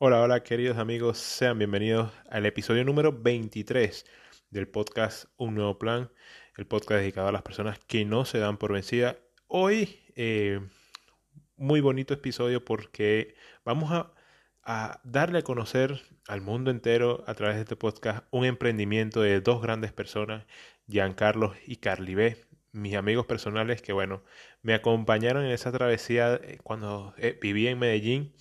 Hola, hola queridos amigos, sean bienvenidos al episodio número 23 del podcast Un Nuevo Plan, el podcast dedicado a las personas que no se dan por vencida. Hoy, muy bonito episodio porque vamos a darle a conocer al mundo entero a través de este podcast un emprendimiento de dos grandes personas, Giancarlo y Carly B., mis amigos personales que, bueno, me acompañaron en esa travesía cuando vivía en Medellín.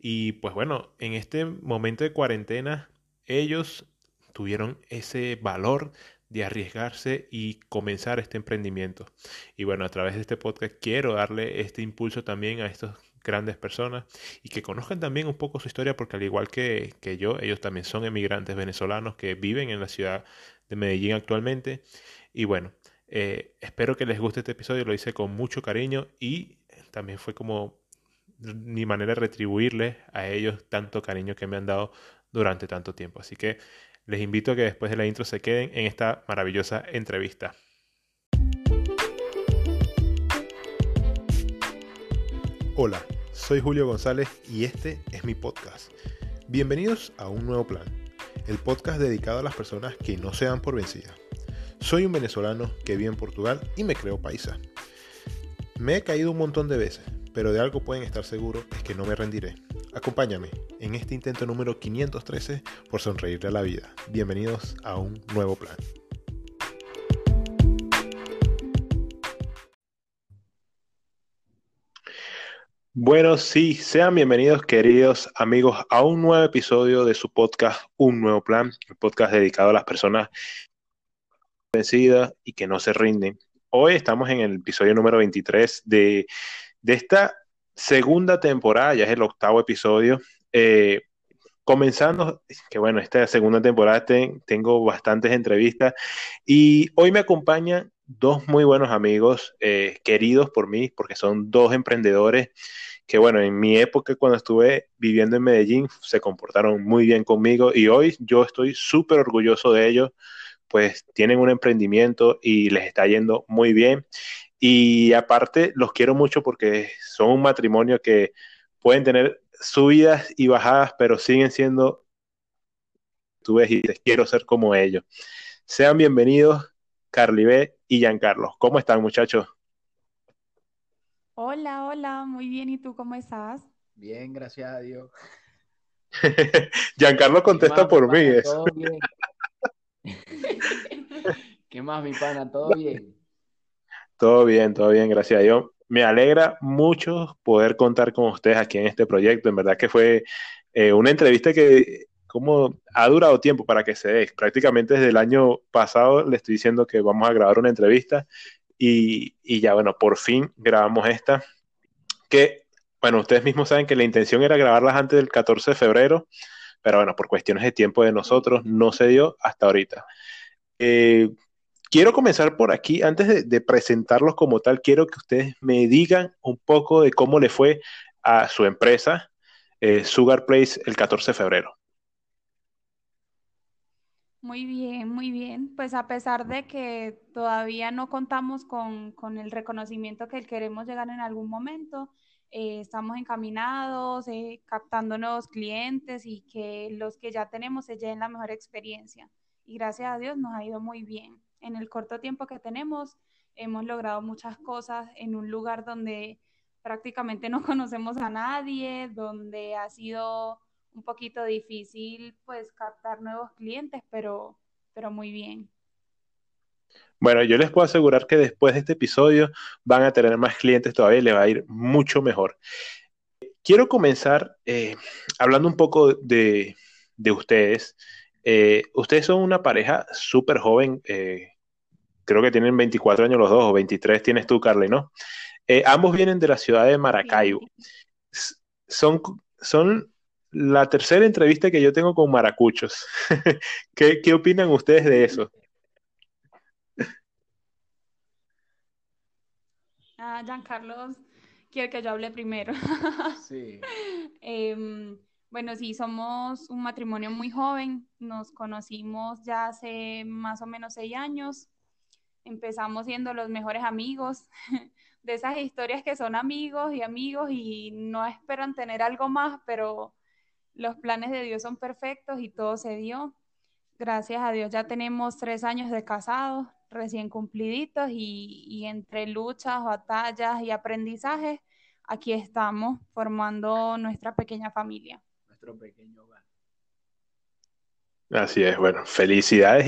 Y pues bueno, en este momento de cuarentena, ellos tuvieron ese valor de arriesgarse y comenzar este emprendimiento. Y bueno, a través de este podcast quiero darle este impulso también a estas grandes personas y que conozcan también un poco su historia, porque al igual que yo, ellos también son emigrantes venezolanos que viven en la ciudad de Medellín actualmente. Y bueno, espero que les guste este episodio, lo hice con mucho cariño y también fue como mi manera de retribuirles a ellos tanto cariño que me han dado durante tanto tiempo. Así que les invito a que después de la intro se queden en esta maravillosa entrevista. Hola, soy Julio González y este es mi podcast. Bienvenidos a Un Nuevo Plan, el podcast dedicado a las personas que no se dan por vencidas. Soy un venezolano que vive en Portugal y me creo paisa. Me he caído un montón de veces, pero de algo pueden estar seguros es que no me rendiré. Acompáñame en este intento número 513 por sonreírle a la vida. Bienvenidos a Un Nuevo Plan. Bueno, sí, sean bienvenidos queridos amigos a un nuevo episodio de su podcast Un Nuevo Plan, el podcast dedicado a las personas vencidas y que no se rinden. Hoy estamos en el episodio número 23 de esta segunda temporada, ya es el octavo episodio, comenzando, que bueno, esta segunda temporada tengo bastantes entrevistas y hoy me acompañan dos muy buenos amigos, queridos por mí, porque son dos emprendedores que bueno, en mi época cuando estuve viviendo en Medellín se comportaron muy bien conmigo y hoy yo estoy súper orgulloso de ellos, pues tienen un emprendimiento y les está yendo muy bien. Y aparte los quiero mucho porque son un matrimonio que pueden tener subidas y bajadas, pero siguen siendo, tú ves, y dices, quiero ser como ellos. Sean bienvenidos Carly B. y Giancarlo. ¿Cómo están, muchachos? Hola, hola, muy bien. ¿Y tú cómo estás? Bien, gracias a Dios. Giancarlo contesta por mí. Todo bien. ¿Qué más, mi pana? ¿Todo bien? Todo bien, gracias a Dios. Me alegra mucho poder contar con ustedes aquí en este proyecto. En verdad que fue una entrevista que como ha durado tiempo para que se dé. Prácticamente desde el año pasado le estoy diciendo que vamos a grabar una entrevista y ya, bueno, por fin grabamos esta. Que, bueno, ustedes mismos saben que la intención era grabarlas antes del 14 de febrero, pero bueno, por cuestiones de tiempo de nosotros no se dio hasta ahorita. Quiero comenzar por aquí, antes de presentarlos como tal, quiero que ustedes me digan un poco de cómo le fue a su empresa, Sugar Place, el 14 de febrero. Muy bien, muy bien. Pues a pesar de que todavía no contamos con el reconocimiento que queremos llegar en algún momento, estamos encaminados, captando nuevos clientes y que los que ya tenemos se lleven la mejor experiencia. Y gracias a Dios nos ha ido muy bien. En el corto tiempo que tenemos, hemos logrado muchas cosas en un lugar donde prácticamente no conocemos a nadie, donde ha sido un poquito difícil pues captar nuevos clientes, pero muy bien. Bueno, yo les puedo asegurar que después de este episodio van a tener más clientes todavía y les va a ir mucho mejor. Quiero comenzar hablando un poco de ustedes. Ustedes son una pareja súper joven, creo que tienen 24 años los dos, o 23 tienes tú, Carly, ¿no? Ambos vienen de la ciudad de Maracaibo. Son la tercera entrevista que yo tengo con maracuchos. ¿Qué opinan ustedes de eso? Ah, Giancarlo, quiero que yo hable primero. Sí. Bueno, sí, somos un matrimonio muy joven, nos conocimos ya hace más o menos 6 años, empezamos siendo los mejores amigos, de esas historias que son amigos y no esperan tener algo más, pero los planes de Dios son perfectos y todo se dio. Gracias a Dios ya tenemos 3 años de casados, recién cumpliditos, y entre luchas, batallas y aprendizajes, aquí estamos formando nuestra pequeña familia. Nuestro pequeño hogar. Así es, bueno, felicidades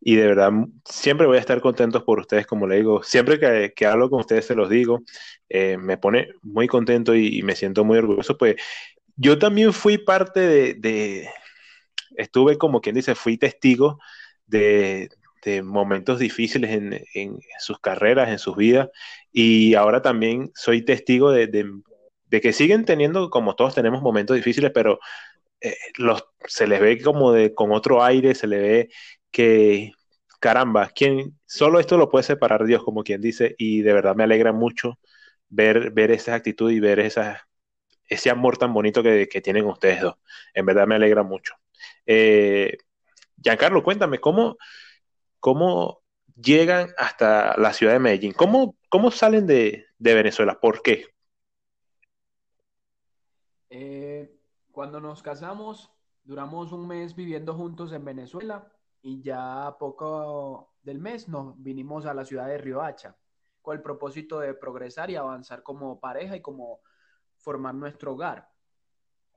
y de verdad siempre voy a estar contentos por ustedes, como le digo, siempre que hablo con ustedes se los digo, me pone muy contento y me siento muy orgulloso, pues yo también fui parte de estuve como quien dice, fui testigo de momentos difíciles en sus carreras, en sus vidas, y ahora también soy testigo de que siguen teniendo, como todos tenemos momentos difíciles, pero se les ve como con otro aire, se les ve que, caramba, solo esto lo puede separar Dios, como quien dice, y de verdad me alegra mucho ver esa actitud y ver ese amor tan bonito que tienen ustedes dos. En verdad me alegra mucho. Giancarlo, cuéntame, ¿cómo llegan hasta la ciudad de Medellín? ¿Cómo salen de Venezuela? ¿Por qué? Cuando nos casamos, duramos un mes viviendo juntos en Venezuela y ya a poco del mes nos vinimos a la ciudad de Riohacha con el propósito de progresar y avanzar como pareja y como formar nuestro hogar.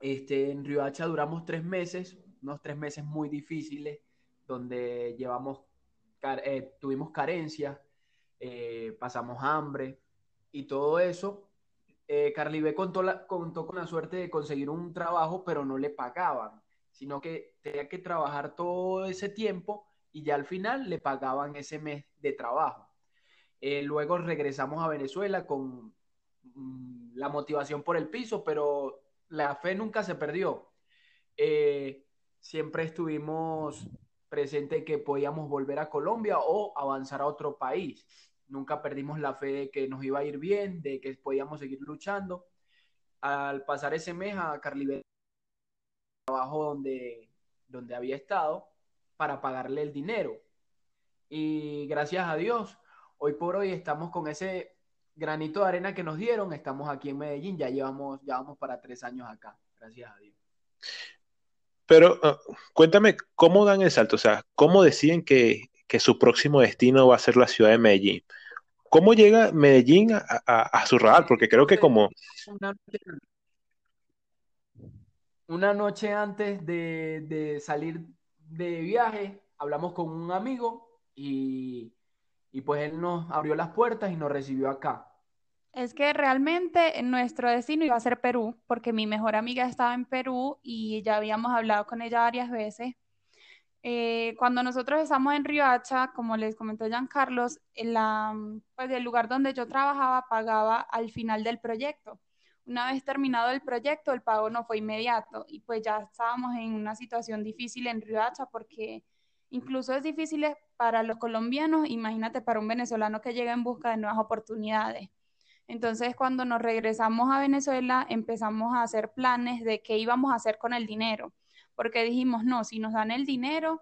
En Riohacha duramos 3 meses, unos 3 meses muy difíciles, donde tuvimos carencias, pasamos hambre y todo eso. Carly B. contó con la suerte de conseguir un trabajo, pero no le pagaban, sino que tenía que trabajar todo ese tiempo y ya al final le pagaban ese mes de trabajo. Luego regresamos a Venezuela con la motivación por el piso, pero la fe nunca se perdió. Siempre estuvimos presentes que podíamos volver a Colombia o avanzar a otro país. Nunca perdimos la fe de que nos iba a ir bien, de que podíamos seguir luchando. Al pasar ese mes a Carly B., trabajo donde había estado, para pagarle el dinero. Y gracias a Dios, hoy por hoy estamos con ese granito de arena que nos dieron. Estamos aquí en Medellín, ya vamos para 3 años acá, gracias a Dios. Pero cuéntame, ¿cómo dan el salto? O sea, ¿cómo deciden que su próximo destino va a ser la ciudad de Medellín? ¿Cómo llega Medellín a su radar? Porque creo que como... Una noche antes de salir de viaje, hablamos con un amigo y pues él nos abrió las puertas y nos recibió acá. Es que realmente nuestro destino iba a ser Perú, porque mi mejor amiga estaba en Perú y ya habíamos hablado con ella varias veces. Cuando nosotros estamos en Riohacha, como les comentó Giancarlo, pues el lugar donde yo trabajaba pagaba al final del proyecto. Una vez terminado el proyecto, el pago no fue inmediato y pues ya estábamos en una situación difícil en Riohacha, porque incluso es difícil para los colombianos, imagínate para un venezolano que llega en busca de nuevas oportunidades. Entonces, cuando nos regresamos a Venezuela, empezamos a hacer planes de qué íbamos a hacer con el dinero. Porque dijimos, no, si nos dan el dinero,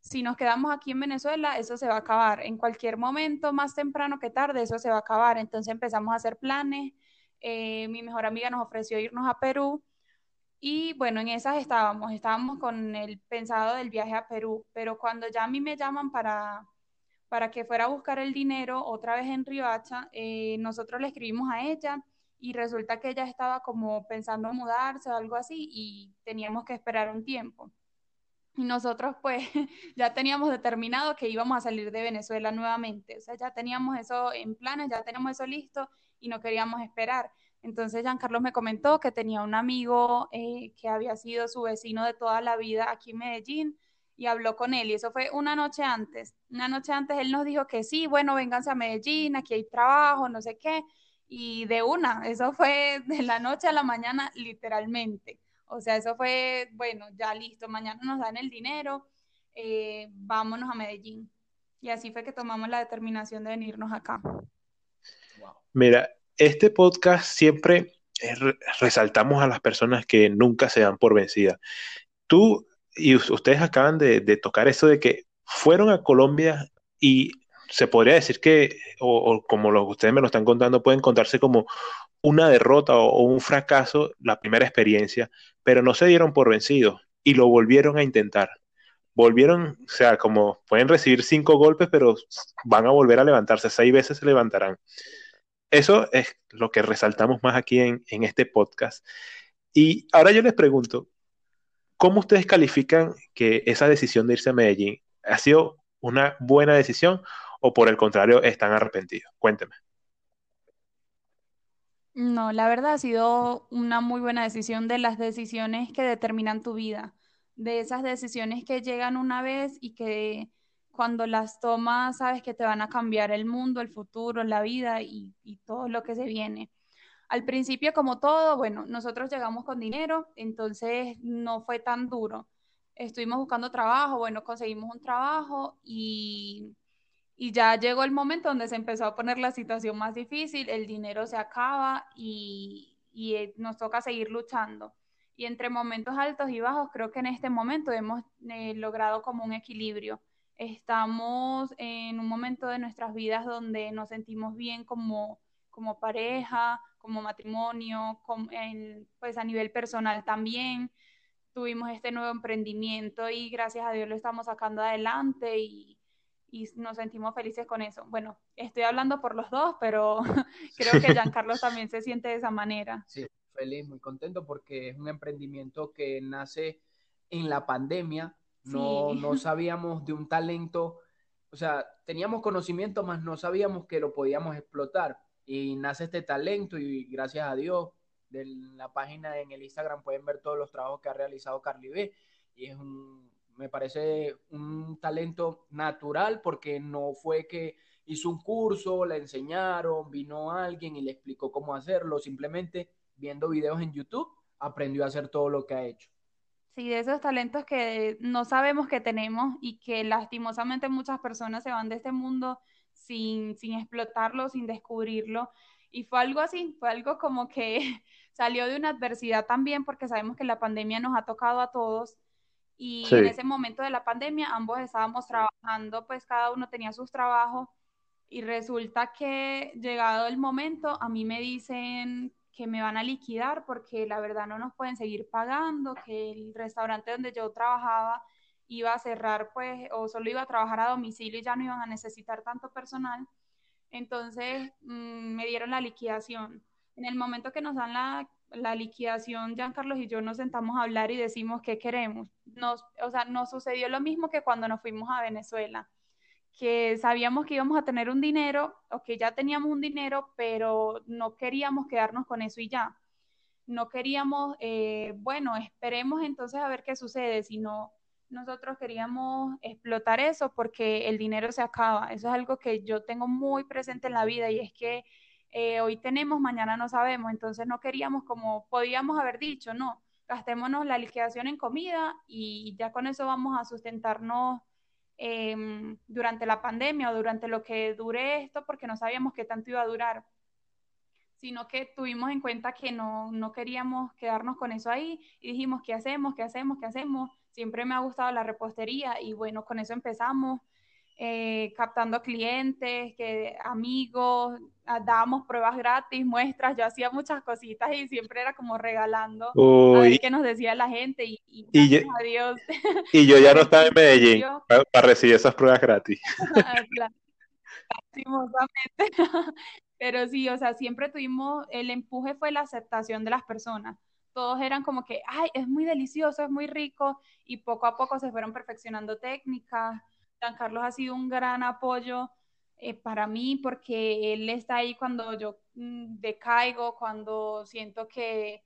si nos quedamos aquí en Venezuela, eso se va a acabar. En cualquier momento, más temprano que tarde, eso se va a acabar. Entonces empezamos a hacer planes. Mi mejor amiga nos ofreció irnos a Perú. Y bueno, en esas estábamos con el pensado del viaje a Perú. Pero cuando ya a mí me llaman para que fuera a buscar el dinero, otra vez en Riohacha, nosotros le escribimos a ella. Y resulta que ella estaba como pensando mudarse o algo así y teníamos que esperar un tiempo. Y nosotros pues ya teníamos determinado que íbamos a salir de Venezuela nuevamente. O sea, ya teníamos eso en planes, ya teníamos eso listo y no queríamos esperar. Entonces Giancarlo me comentó que tenía un amigo que había sido su vecino de toda la vida aquí en Medellín y habló con él. Y eso fue una noche antes. Una noche antes él nos dijo que sí, bueno, vénganse a Medellín, aquí hay trabajo, no sé qué. Y de una, eso fue de la noche a la mañana, literalmente. O sea, eso fue, bueno, ya listo, mañana nos dan el dinero, vámonos a Medellín. Y así fue que tomamos la determinación de venirnos acá. Mira, este podcast siempre resaltamos a las personas que nunca se dan por vencidas. Tú y ustedes acaban de tocar eso de que fueron a Colombia y se podría decir que, o como lo que ustedes me lo están contando, pueden contarse como una derrota o un fracaso la primera experiencia, pero no se dieron por vencidos y lo volvieron a intentar. Volvieron, o sea, como pueden recibir 5 golpes, pero van a volver a levantarse, 6 veces se levantarán. Eso es lo que resaltamos más aquí en este podcast. Y ahora yo les pregunto, ¿cómo ustedes califican que esa decisión de irse a Medellín ha sido una buena decisión o por el contrario están arrepentidos? Cuénteme. No, la verdad ha sido una muy buena decisión, de las decisiones que determinan tu vida, de esas decisiones que llegan una vez y que cuando las tomas sabes que te van a cambiar el mundo, el futuro, la vida y todo lo que se viene. Al principio, como todo, bueno, nosotros llegamos con dinero, entonces no fue tan duro. Estuvimos buscando trabajo, bueno, conseguimos un trabajo y ya llegó el momento donde se empezó a poner la situación más difícil, el dinero se acaba y nos toca seguir luchando. Y entre momentos altos y bajos, creo que en este momento hemos logrado como un equilibrio. Estamos en un momento de nuestras vidas donde nos sentimos bien como pareja, como matrimonio, pues a nivel personal también. Tuvimos este nuevo emprendimiento y gracias a Dios lo estamos sacando adelante y nos sentimos felices con eso. Bueno, estoy hablando por los dos, pero creo que Giancarlo también se siente de esa manera. Sí, feliz, muy contento porque es un emprendimiento que nace en la pandemia. No sabíamos de un talento, o sea, teníamos conocimiento, mas no sabíamos que lo podíamos explotar. Y nace este talento y gracias a Dios, de la página en el Instagram pueden ver todos los trabajos que ha realizado Carly B. Y es me parece un talento natural porque no fue que hizo un curso, la enseñaron, vino alguien y le explicó cómo hacerlo. Simplemente viendo videos en YouTube aprendió a hacer todo lo que ha hecho. Sí, de esos talentos que no sabemos que tenemos y que lastimosamente muchas personas se van de este mundo sin explotarlo, sin descubrirlo. Y fue algo así, fue algo como que salió de una adversidad también, porque sabemos que la pandemia nos ha tocado a todos. Y sí, en ese momento de la pandemia ambos estábamos trabajando, pues cada uno tenía sus trabajos. Y resulta que llegado el momento, a mí me dicen que me van a liquidar porque la verdad no nos pueden seguir pagando, que el restaurante donde yo trabajaba iba a cerrar, pues, o solo iba a trabajar a domicilio y ya no iban a necesitar tanto personal. Entonces me dieron la liquidación. En el momento que nos dan la liquidación, Giancarlo y yo nos sentamos a hablar y decimos qué queremos. Nos sucedió lo mismo que cuando nos fuimos a Venezuela, que sabíamos que íbamos a tener un dinero o que ya teníamos un dinero, pero no queríamos quedarnos con eso y ya. No queríamos, esperemos entonces a ver qué sucede, sino nosotros queríamos explotar eso porque el dinero se acaba. Eso es algo que yo tengo muy presente en la vida y es que hoy tenemos, mañana no sabemos. Entonces no queríamos, como podíamos haber dicho, no, gastémonos la liquidación en comida y ya con eso vamos a sustentarnos durante la pandemia o durante lo que dure esto, porque no sabíamos qué tanto iba a durar, sino que tuvimos en cuenta que no queríamos quedarnos con eso ahí y dijimos, ¿qué hacemos? Siempre me ha gustado la repostería y bueno, con eso empezamos, captando clientes, amigos, dábamos pruebas gratis, muestras, yo hacía muchas cositas y siempre era como regalando a ver qué nos decía la gente y gracias a Dios. Y yo ya no estaba en Medellín para recibir esas pruebas gratis. Pero sí, o sea, siempre tuvimos, el empuje fue la aceptación de las personas. Todos eran como que, ay, es muy delicioso, es muy rico, y poco a poco se fueron perfeccionando técnicas. Giancarlo ha sido un gran apoyo para mí, porque él está ahí cuando yo decaigo, cuando siento que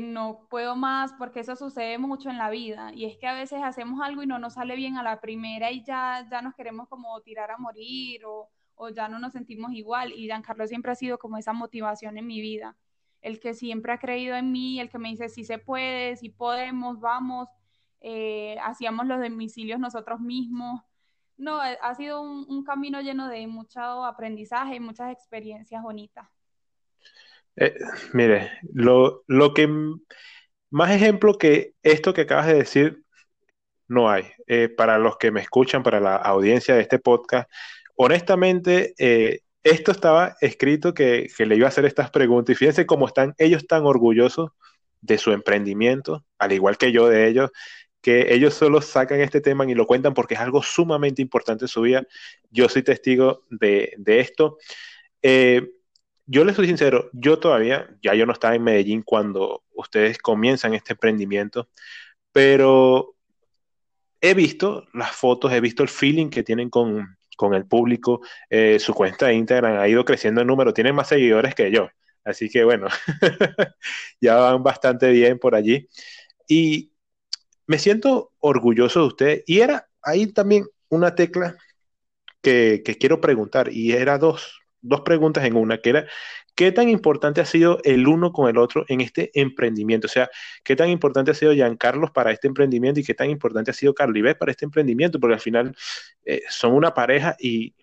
no puedo más, porque eso sucede mucho en la vida, y es que a veces hacemos algo y no nos sale bien a la primera y ya nos queremos como tirar a morir o ya no nos sentimos igual, y Giancarlo siempre ha sido como esa motivación en mi vida. El que siempre ha creído en mí, el que me dice, sí se puede, sí podemos, vamos, hacíamos los domicilios nosotros mismos. No, ha sido un camino lleno de mucho aprendizaje y muchas experiencias bonitas. Mire, lo que más ejemplo que esto que acabas de decir no hay. Para los que me escuchan, para la audiencia de este podcast, honestamente, esto estaba escrito que le iba a hacer estas preguntas, y fíjense cómo están ellos tan orgullosos de su emprendimiento, al igual que yo de ellos, que ellos solo sacan este tema y lo cuentan porque es algo sumamente importante en su vida. Yo soy testigo de esto. Yo les soy sincero, yo no estaba en Medellín cuando ustedes comienzan este emprendimiento, pero he visto las fotos, he visto el feeling que tienen con el público. Su cuenta de Instagram ha ido creciendo en número, tienen más seguidores que yo, así que bueno, ya van bastante bien por allí. Y me siento orgulloso de ustedes. Y era ahí también una tecla que quiero preguntar, y era dos preguntas en una, que era, ¿qué tan importante ha sido el uno con el otro en este emprendimiento? O sea, ¿qué tan importante ha sido Giancarlo para este emprendimiento y qué tan importante ha sido Carly B. para este emprendimiento? Porque al final son una pareja, y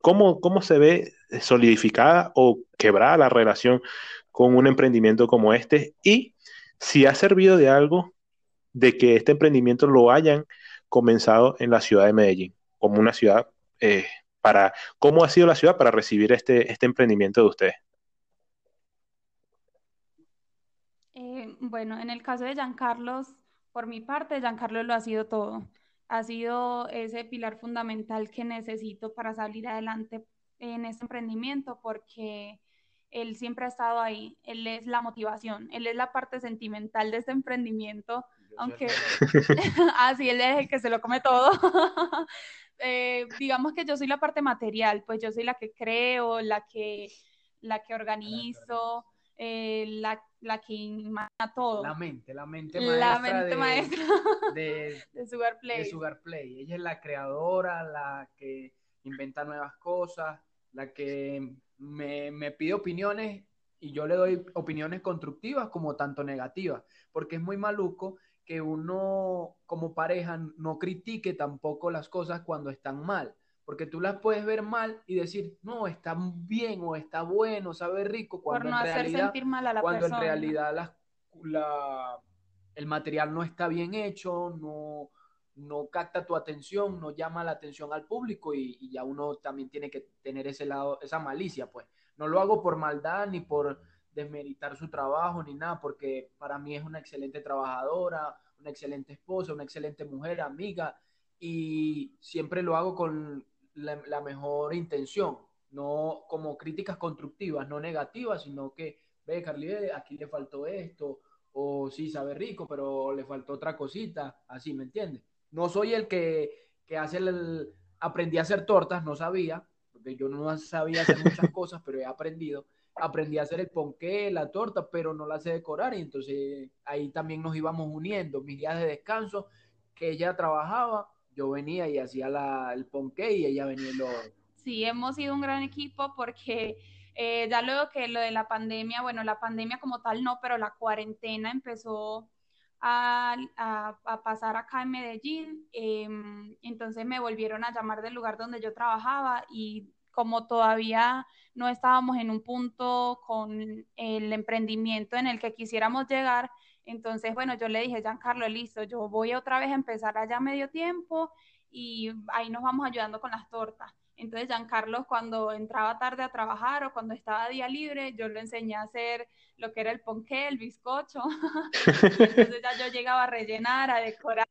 ¿cómo se ve solidificada o quebrada la relación con un emprendimiento como este? Y si ha servido de algo de que este emprendimiento lo hayan comenzado en la ciudad de Medellín, como una ciudad, ¿cómo ha sido la ciudad para recibir este emprendimiento de ustedes? Bueno, en el caso de Giancarlo, por mi parte, Giancarlo lo ha sido todo. Ha sido ese pilar fundamental que necesito para salir adelante en este emprendimiento, porque él siempre ha estado ahí, él es la motivación, él es la parte sentimental de este emprendimiento, aunque así él es el que se lo come todo. Digamos que yo soy la parte material, pues yo soy la que creo, la que organizo, la que imagina todo. La mente maestra de Sugar Place. Ella es la creadora, la que inventa nuevas cosas, la que me pide opiniones y yo le doy opiniones constructivas como tanto negativas, porque es muy maluco que uno como pareja no critique tampoco las cosas cuando están mal, porque tú las puedes ver mal y decir, no, está bien o está bueno, sabe rico, cuando por no hacer sentir mal a la persona. Cuando en realidad el material no está bien hecho, no capta tu atención, no llama la atención al público, y ya uno también tiene que tener ese lado, esa malicia, pues. No lo hago por maldad ni por desmeritar su trabajo ni nada, porque para mí es una excelente trabajadora, una excelente esposa, una excelente mujer, amiga, y siempre lo hago con la mejor intención, no como críticas constructivas, no negativas, sino que, ve, Carly, aquí le faltó esto, o sí, sabe rico, pero le faltó otra cosita, así, ¿me entiendes? No soy el que hace aprendí a hacer tortas, no sabía, porque yo no sabía hacer muchas cosas, pero he aprendido. Aprendí a hacer el ponqué, la torta, pero no la sé decorar, y entonces ahí también nos íbamos uniendo. Mis días de descanso, que ella trabajaba, yo venía y hacía el ponqué y ella venía y lo... Sí, hemos sido un gran equipo porque ya luego que lo de la pandemia, bueno, la pandemia como tal no, pero la cuarentena empezó a pasar acá en Medellín, entonces me volvieron a llamar del lugar donde yo trabajaba, y como todavía no estábamos en un punto con el emprendimiento en el que quisiéramos llegar, entonces bueno, yo le dije, Giancarlo, listo, yo voy otra vez a empezar allá a medio tiempo y ahí nos vamos ayudando con las tortas. Entonces Giancarlo, cuando entraba tarde a trabajar o cuando estaba día libre, yo le enseñé a hacer lo que era el ponqué, el bizcocho, entonces ya yo llegaba a rellenar, a decorar,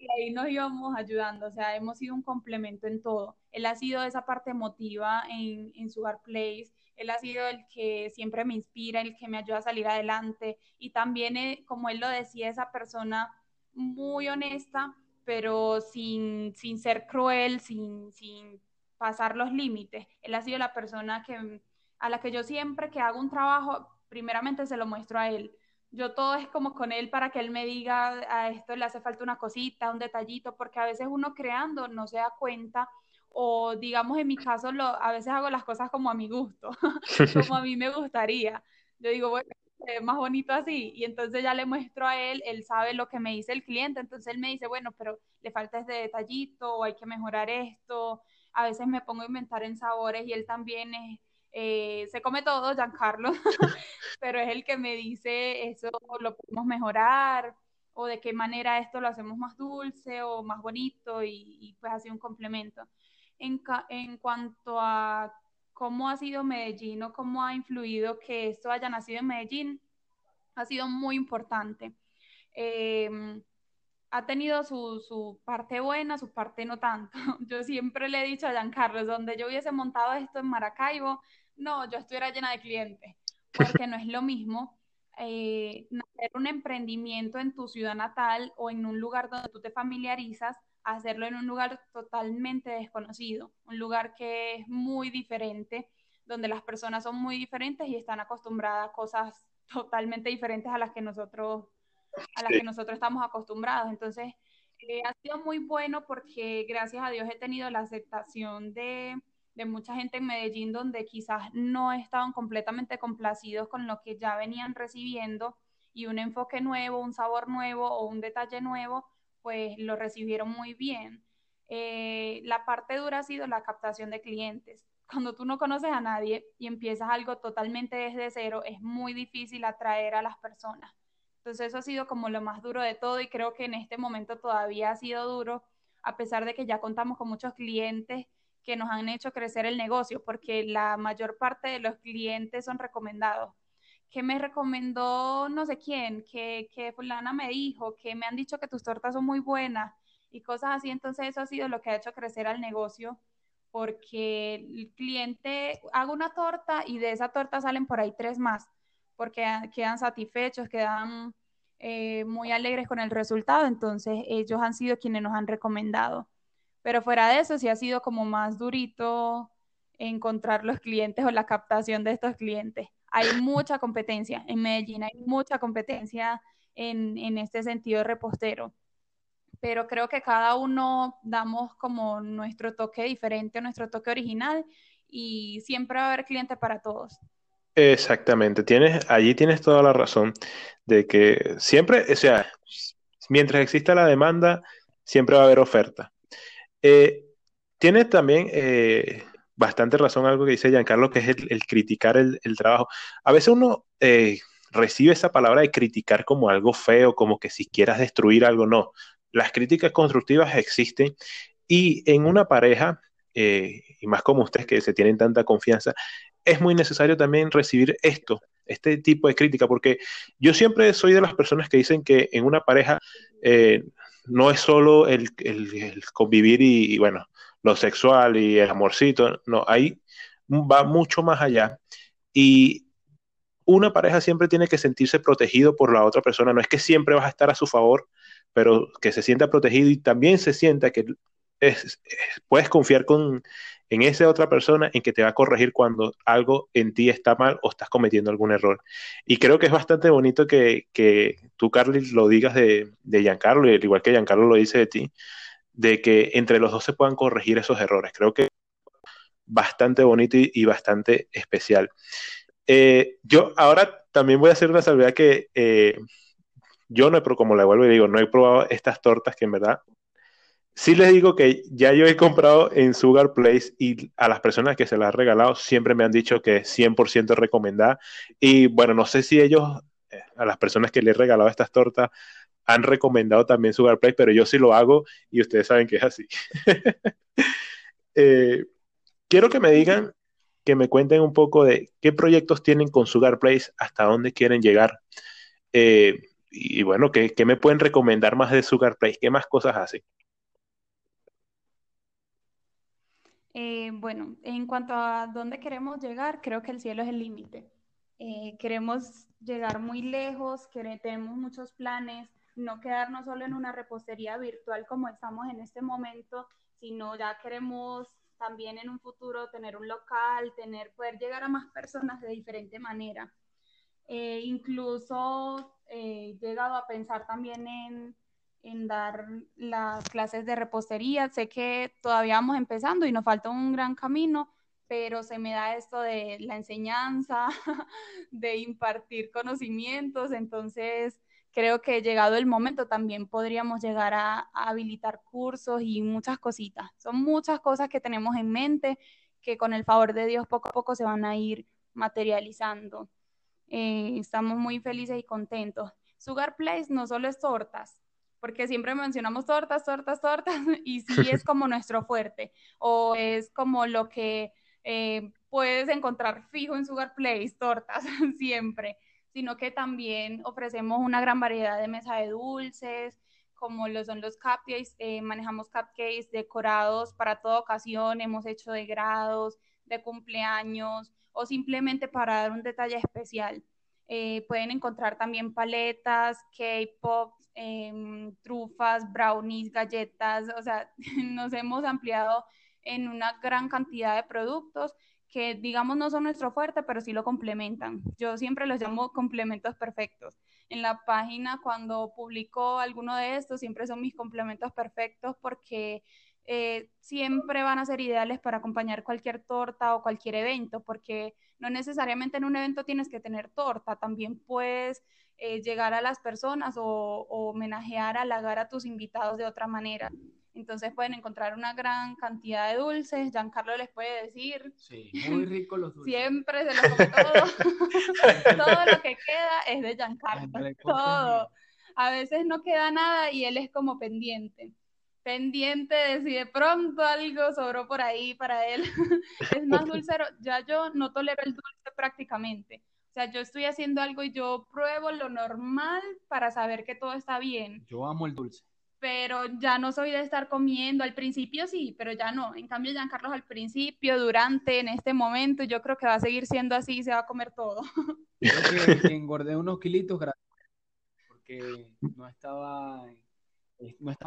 y ahí nos íbamos ayudando. O sea, hemos sido un complemento en todo. Él ha sido esa parte emotiva en Sugar Place, él ha sido el que siempre me inspira, el que me ayuda a salir adelante, y también, como él lo decía, esa persona muy honesta, pero sin ser cruel, sin pasar los límites. Él ha sido la persona a la que yo siempre que hago un trabajo, primeramente se lo muestro a él. Yo todo es como con él para que él me diga, a esto le hace falta una cosita, un detallito, porque a veces uno creando no se da cuenta, o digamos en mi caso, a veces hago las cosas como a mi gusto, como a mí me gustaría. Yo digo, bueno, se ve más bonito así, y entonces ya le muestro a él, él sabe lo que me dice el cliente, entonces él me dice, bueno, pero le falta este detallito, o hay que mejorar esto. A veces me pongo a inventar en sabores, y él también es... se come todo, Giancarlo, pero es el que me dice eso lo podemos mejorar, o de qué manera esto lo hacemos más dulce o más bonito, y pues ha sido un complemento. en cuanto a cómo ha sido Medellín o cómo ha influido que esto haya nacido en Medellín, ha sido muy importante. Ha tenido su parte buena, su parte no tanto. Yo siempre le he dicho a Giancarlo, donde yo hubiese montado esto en Maracaibo, no, yo estuviera llena de clientes, porque no es lo mismo hacer un emprendimiento en tu ciudad natal o en un lugar donde tú te familiarizas, hacerlo en un lugar totalmente desconocido, un lugar que es muy diferente, donde las personas son muy diferentes y están acostumbradas a cosas totalmente diferentes a las que nosotros estamos acostumbrados. Entonces, ha sido muy bueno porque gracias a Dios he tenido la aceptación de mucha gente en Medellín donde quizás no estaban completamente complacidos con lo que ya venían recibiendo, y un enfoque nuevo, un sabor nuevo o un detalle nuevo, pues lo recibieron muy bien. La parte dura ha sido la captación de clientes. Cuando tú no conoces a nadie y empiezas algo totalmente desde cero, es muy difícil atraer a las personas. Entonces eso ha sido como lo más duro de todo, y creo que en este momento todavía ha sido duro, a pesar de que ya contamos con muchos clientes que nos han hecho crecer el negocio, porque la mayor parte de los clientes son recomendados. Que me recomendó no sé quién, que fulana me dijo, que me han dicho que tus tortas son muy buenas y cosas así. Entonces eso ha sido lo que ha hecho crecer al negocio, porque el cliente haga una torta y de esa torta salen por ahí 3 más, porque quedan satisfechos, quedan muy alegres con el resultado. Entonces ellos han sido quienes nos han recomendado. Pero fuera de eso sí ha sido como más durito encontrar los clientes o la captación de estos clientes. Hay mucha competencia en Medellín, hay mucha competencia en este sentido repostero, pero creo que cada uno damos como nuestro toque diferente, nuestro toque original, y siempre va a haber cliente para todos. Exactamente, allí tienes toda la razón de que siempre, o sea, mientras exista la demanda, siempre va a haber oferta. Tienes también... bastante razón algo que dice Giancarlo, que es el criticar el trabajo. A veces uno recibe esa palabra de criticar como algo feo, como que si quieras destruir algo, no. Las críticas constructivas existen, y en una pareja, y más como ustedes que se tienen tanta confianza, es muy necesario también recibir este tipo de crítica, porque yo siempre soy de las personas que dicen que en una pareja no es solo el convivir y bueno, lo sexual y el amorcito, no, ahí va mucho más allá, y una pareja siempre tiene que sentirse protegido por la otra persona. No es que siempre vas a estar a su favor, pero que se sienta protegido y también se sienta que puedes confiar en esa otra persona, en que te va a corregir cuando algo en ti está mal o estás cometiendo algún error. Y creo que es bastante bonito que tú, Carly, lo digas de Giancarlo, igual que Giancarlo lo dice de ti, de que entre los dos se puedan corregir esos errores. Creo que es bastante bonito y bastante especial. Yo ahora también voy a hacer una salvedad que yo no he probado, como la vuelvo y digo, no he probado estas tortas, que en verdad sí les digo que ya yo he comprado en Sugar Place, y a las personas que se las han regalado siempre me han dicho que es 100% recomendada. Y bueno, no sé si ellos, a las personas que les he regalado estas tortas, han recomendado también Sugar Place, pero yo sí lo hago y ustedes saben que es así. Quiero que me digan, que me cuenten un poco de qué proyectos tienen con Sugar Place, hasta dónde quieren llegar. Y bueno, ¿qué me pueden recomendar más de Sugar Place? ¿Qué más cosas hacen? Bueno, en cuanto a dónde queremos llegar, creo que el cielo es el límite. Queremos llegar muy lejos, tenemos muchos planes, no quedarnos solo en una repostería virtual como estamos en este momento, sino ya queremos también en un futuro tener un local, poder llegar a más personas de diferente manera. Incluso he llegado a pensar también en dar las clases de repostería. Sé que todavía vamos empezando y nos falta un gran camino, pero se me da esto de la enseñanza, de impartir conocimientos. Entonces creo que llegado el momento también podríamos llegar a habilitar cursos y muchas cositas. Son muchas cosas que tenemos en mente que con el favor de Dios poco a poco se van a ir materializando. Estamos muy felices y contentos. Sugar Place no solo es tortas, porque siempre mencionamos tortas, tortas, tortas, y sí es como nuestro fuerte, o es como lo que puedes encontrar fijo en Sugar Place, tortas, siempre, sino que también ofrecemos una gran variedad de mesa de dulces, como lo son los cupcakes, manejamos cupcakes decorados para toda ocasión, hemos hecho de grados, de cumpleaños, o simplemente para dar un detalle especial. Pueden encontrar también paletas, K-pop, trufas, brownies, galletas, o sea, nos hemos ampliado en una gran cantidad de productos que, digamos, no son nuestro fuerte, pero sí lo complementan. Yo siempre los llamo complementos perfectos. En la página, cuando publico alguno de estos, siempre son mis complementos perfectos porque siempre van a ser ideales para acompañar cualquier torta o cualquier evento, porque no necesariamente en un evento tienes que tener torta, también puedes llegar a las personas o homenajear, halagar a tus invitados de otra manera. Entonces pueden encontrar una gran cantidad de dulces, Giancarlo les puede decir. Sí, muy rico los dulces. Siempre se los come todo, todo lo que queda es de Giancarlo, todo. A veces no queda nada y él es como pendiente de si de pronto algo sobró por ahí para él. Es más dulcero, ya yo no tolero el dulce prácticamente. O sea, yo estoy haciendo algo y yo pruebo lo normal para saber que todo está bien. Yo amo el dulce. Pero ya no soy de estar comiendo, al principio sí, pero ya no. En cambio, Giancarlo al principio, durante, en este momento, yo creo que va a seguir siendo así y se va a comer todo. Creo que engordé unos kilitos gracias, porque no estaba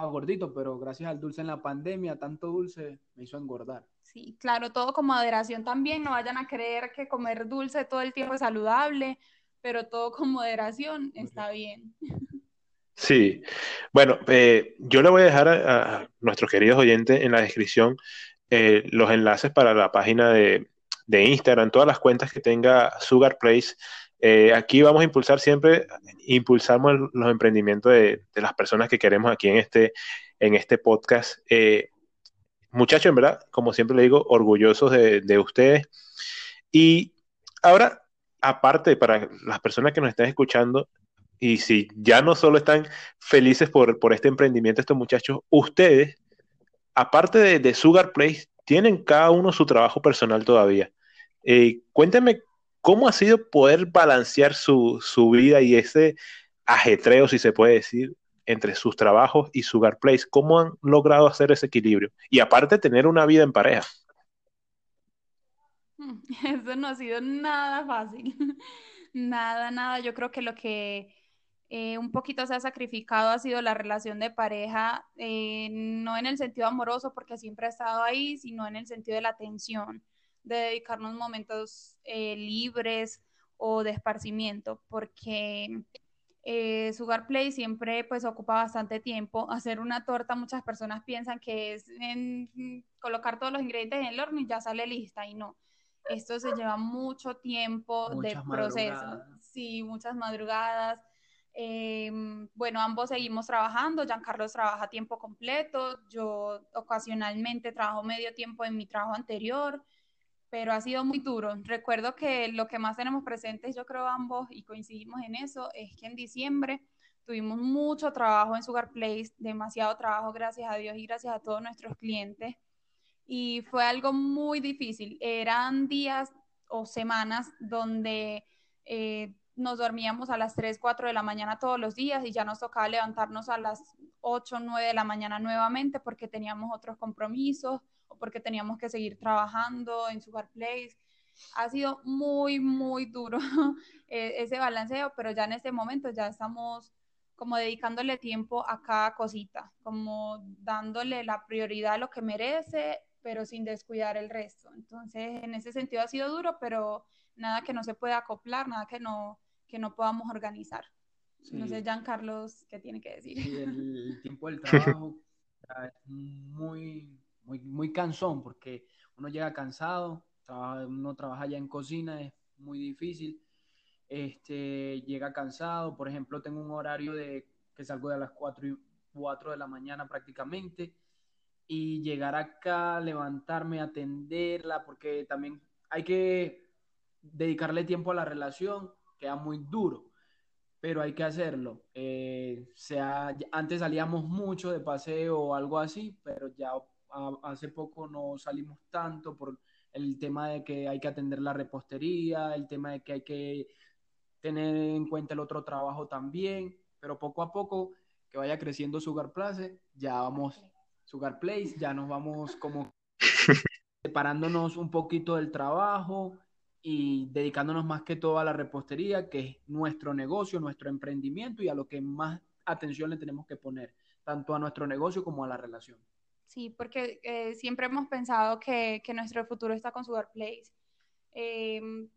gordito, pero gracias al dulce en la pandemia, tanto dulce me hizo engordar. Sí, claro, todo con moderación también, no vayan a creer que comer dulce todo el tiempo es saludable, pero todo con moderación está bien. Sí, bueno, yo le voy a dejar a nuestros queridos oyentes en la descripción los enlaces para la página de Instagram, todas las cuentas que tenga Sugar Place. Aquí vamos a impulsamos los emprendimientos de las personas que queremos aquí en este podcast. Muchachos, en verdad, como siempre le digo, orgullosos de ustedes. Y ahora, aparte, para las personas que nos están escuchando, y si ya no solo están felices por este emprendimiento, estos muchachos, ustedes, aparte de Sugar Place, tienen cada uno su trabajo personal todavía. Cuéntame, ¿cómo ha sido poder balancear su vida y ese ajetreo, si se puede decir, entre sus trabajos y Sugar Place? ¿Cómo han logrado hacer ese equilibrio? Y aparte, tener una vida en pareja. Eso no ha sido nada fácil. Nada, nada. Yo creo que lo que un poquito se ha sacrificado ha sido la relación de pareja, no en el sentido amoroso, porque siempre ha estado ahí, sino en el sentido de la atención, de dedicarnos momentos libres o de esparcimiento, porque Sugar Place siempre pues ocupa bastante tiempo. Hacer una torta, muchas personas piensan que es colocar todos los ingredientes en el horno y ya sale lista, y no. Esto se lleva mucho tiempo de proceso. Sí, muchas madrugadas. Bueno, ambos seguimos trabajando. Giancarlo trabaja a tiempo completo. Yo ocasionalmente trabajo medio tiempo en mi trabajo anterior. Pero ha sido muy duro. Recuerdo que lo que más tenemos presentes, yo creo ambos, y coincidimos en eso, es que en diciembre tuvimos mucho trabajo en Sugar Place, demasiado trabajo, gracias a Dios y gracias a todos nuestros clientes. Y fue algo muy difícil. Eran días o semanas donde nos dormíamos a las 3, 4 de la mañana todos los días y ya nos tocaba levantarnos a las 8, 9 de la mañana nuevamente porque teníamos otros compromisos o porque teníamos que seguir trabajando en Sugar Place. Ha sido muy, muy duro ese balanceo, pero ya en este momento ya estamos como dedicándole tiempo a cada cosita, como dándole la prioridad a lo que merece, pero sin descuidar el resto. Entonces, en ese sentido ha sido duro, pero nada que no se pueda acoplar, nada que no podamos organizar. Sí. No sé, Giancarlo, ¿qué tiene que decir? Sí, el tiempo del trabajo es muy, muy, muy cansón, porque uno llega cansado, uno trabaja ya en cocina, es muy difícil, llega cansado. Por ejemplo, tengo un horario que salgo de las 4 de la mañana prácticamente, y llegar acá, levantarme, atenderla, porque también hay que dedicarle tiempo a la relación, queda muy duro. pero hay que hacerlo. Antes salíamos mucho de paseo o algo así, pero ya hace poco no salimos tanto por el tema de que hay que atender la repostería, el tema de que hay que tener en cuenta el otro trabajo también, pero poco a poco que vaya creciendo Sugar Place, ya nos vamos como separándonos un poquito del trabajo y dedicándonos más que todo a la repostería, que es nuestro negocio, nuestro emprendimiento y a lo que más atención le tenemos que poner, tanto a nuestro negocio como a la relación. Sí, porque siempre hemos pensado que nuestro futuro está con Sugar Place.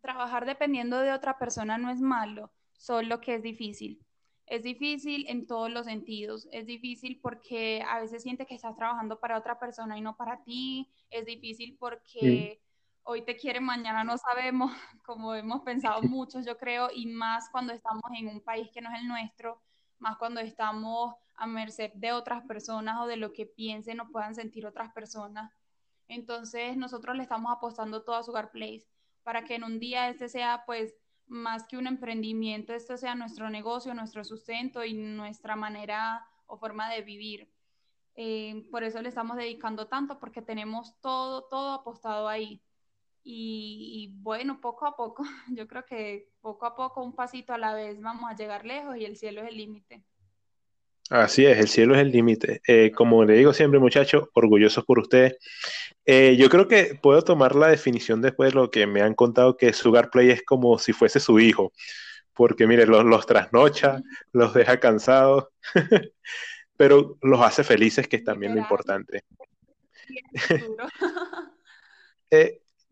Trabajar dependiendo de otra persona no es malo, solo que es difícil. Es difícil en todos los sentidos. Es difícil porque a veces sientes que estás trabajando para otra persona y no para ti. Es difícil porque hoy te quiere, mañana no sabemos, como hemos pensado muchos, yo creo, y más cuando estamos en un país que no es el nuestro, más cuando estamos a merced de otras personas o de lo que piensen o puedan sentir otras personas. Entonces nosotros le estamos apostando todo a Sugar Place para que en un día este sea, pues, más que un emprendimiento, esto sea nuestro negocio, nuestro sustento y nuestra manera o forma de vivir. Por eso le estamos dedicando tanto, porque tenemos todo apostado ahí. Y bueno, poco a poco, yo creo que poco a poco, un pasito a la vez, vamos a llegar lejos y el cielo es el límite. Así es, el cielo es el límite. Como le digo siempre, muchachos, orgullosos por ustedes. Yo creo que puedo tomar la definición después de lo que me han contado, que Sugar Play es como si fuese su hijo, porque mire, los trasnocha, los deja cansados, pero los hace felices, que es también lo importante.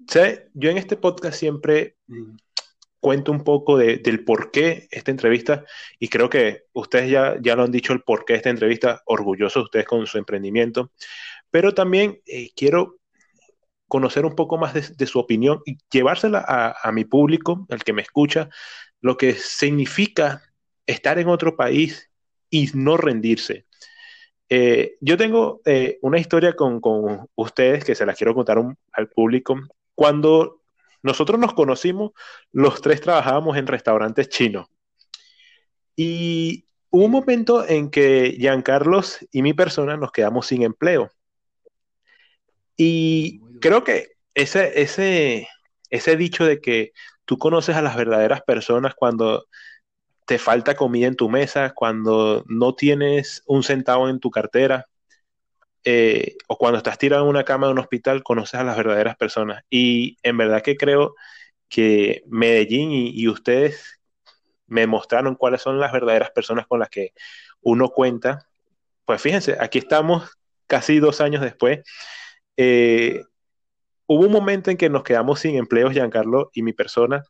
¿Sabes? Yo en este podcast siempre cuento un poco del por qué esta entrevista, y creo que ustedes ya lo han dicho, el por qué esta entrevista, orgullosos ustedes con su emprendimiento, pero también quiero conocer un poco más de su opinión y llevársela a mi público, al que me escucha, lo que significa estar en otro país y no rendirse. Yo tengo una historia con ustedes que se la quiero contar al público. Cuando nosotros nos conocimos, los tres trabajábamos en restaurantes chinos. Y hubo un momento en que Giancarlo y mi persona nos quedamos sin empleo. Y creo que ese dicho de que tú conoces a las verdaderas personas cuando te falta comida en tu mesa, cuando no tienes un centavo en tu cartera, o cuando estás tirado en una cama de un hospital, conoces a las verdaderas personas. Y en verdad que creo que Medellín y ustedes me mostraron cuáles son las verdaderas personas con las que uno cuenta. Pues fíjense, aquí estamos casi 2 años después. Hubo un momento en que nos quedamos sin empleos, Giancarlo y mi persona,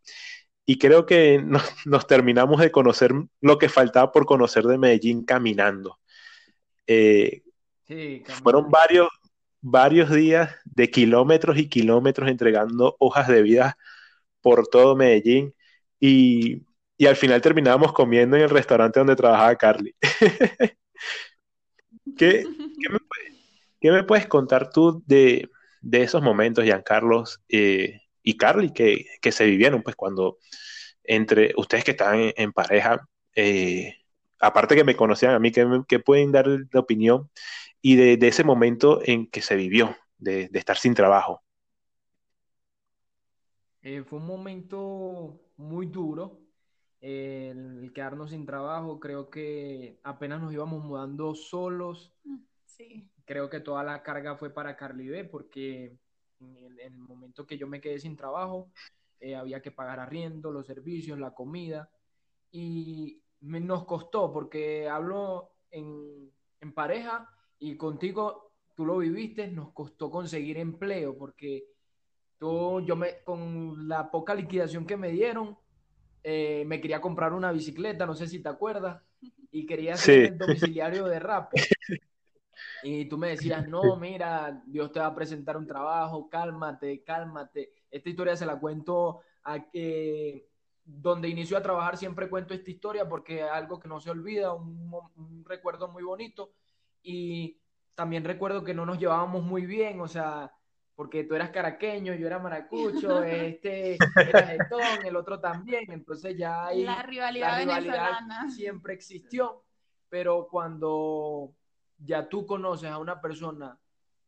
y creo que nos terminamos de conocer lo que faltaba por conocer de Medellín caminando. Fueron varios días de kilómetros y kilómetros entregando hojas de vida por todo Medellín, y al final terminábamos comiendo en el restaurante donde trabajaba Carly. ¿Qué me puedes contar tú de esos momentos, Giancarlo y Carly, que se vivieron pues cuando entre ustedes que estaban en pareja? Aparte que me conocían a mí, que pueden dar la opinión y de ese momento en que se vivió, de estar sin trabajo. Fue un momento muy duro, el quedarnos sin trabajo. Creo que apenas nos íbamos mudando solos. Sí. Creo que toda la carga fue para Carly B., porque en el momento que yo me quedé sin trabajo, había que pagar arriendo, los servicios, la comida, y nos costó, porque hablo en pareja, y contigo, tú lo viviste, nos costó conseguir empleo, porque con la poca liquidación que me dieron, me quería comprar una bicicleta, no sé si te acuerdas, y quería ser el domiciliario de Rappi. Y tú me decías, no, mira, Dios te va a presentar un trabajo, cálmate. Esta historia se la cuento a que donde inició a trabajar, siempre cuento esta historia porque es algo que no se olvida, un recuerdo muy bonito. Y también recuerdo que no nos llevábamos muy bien, o sea, porque tú eras caraqueño, yo era maracucho, era jetón, el otro también, entonces ya ahí la rivalidad venezolana siempre existió, pero cuando ya tú conoces a una persona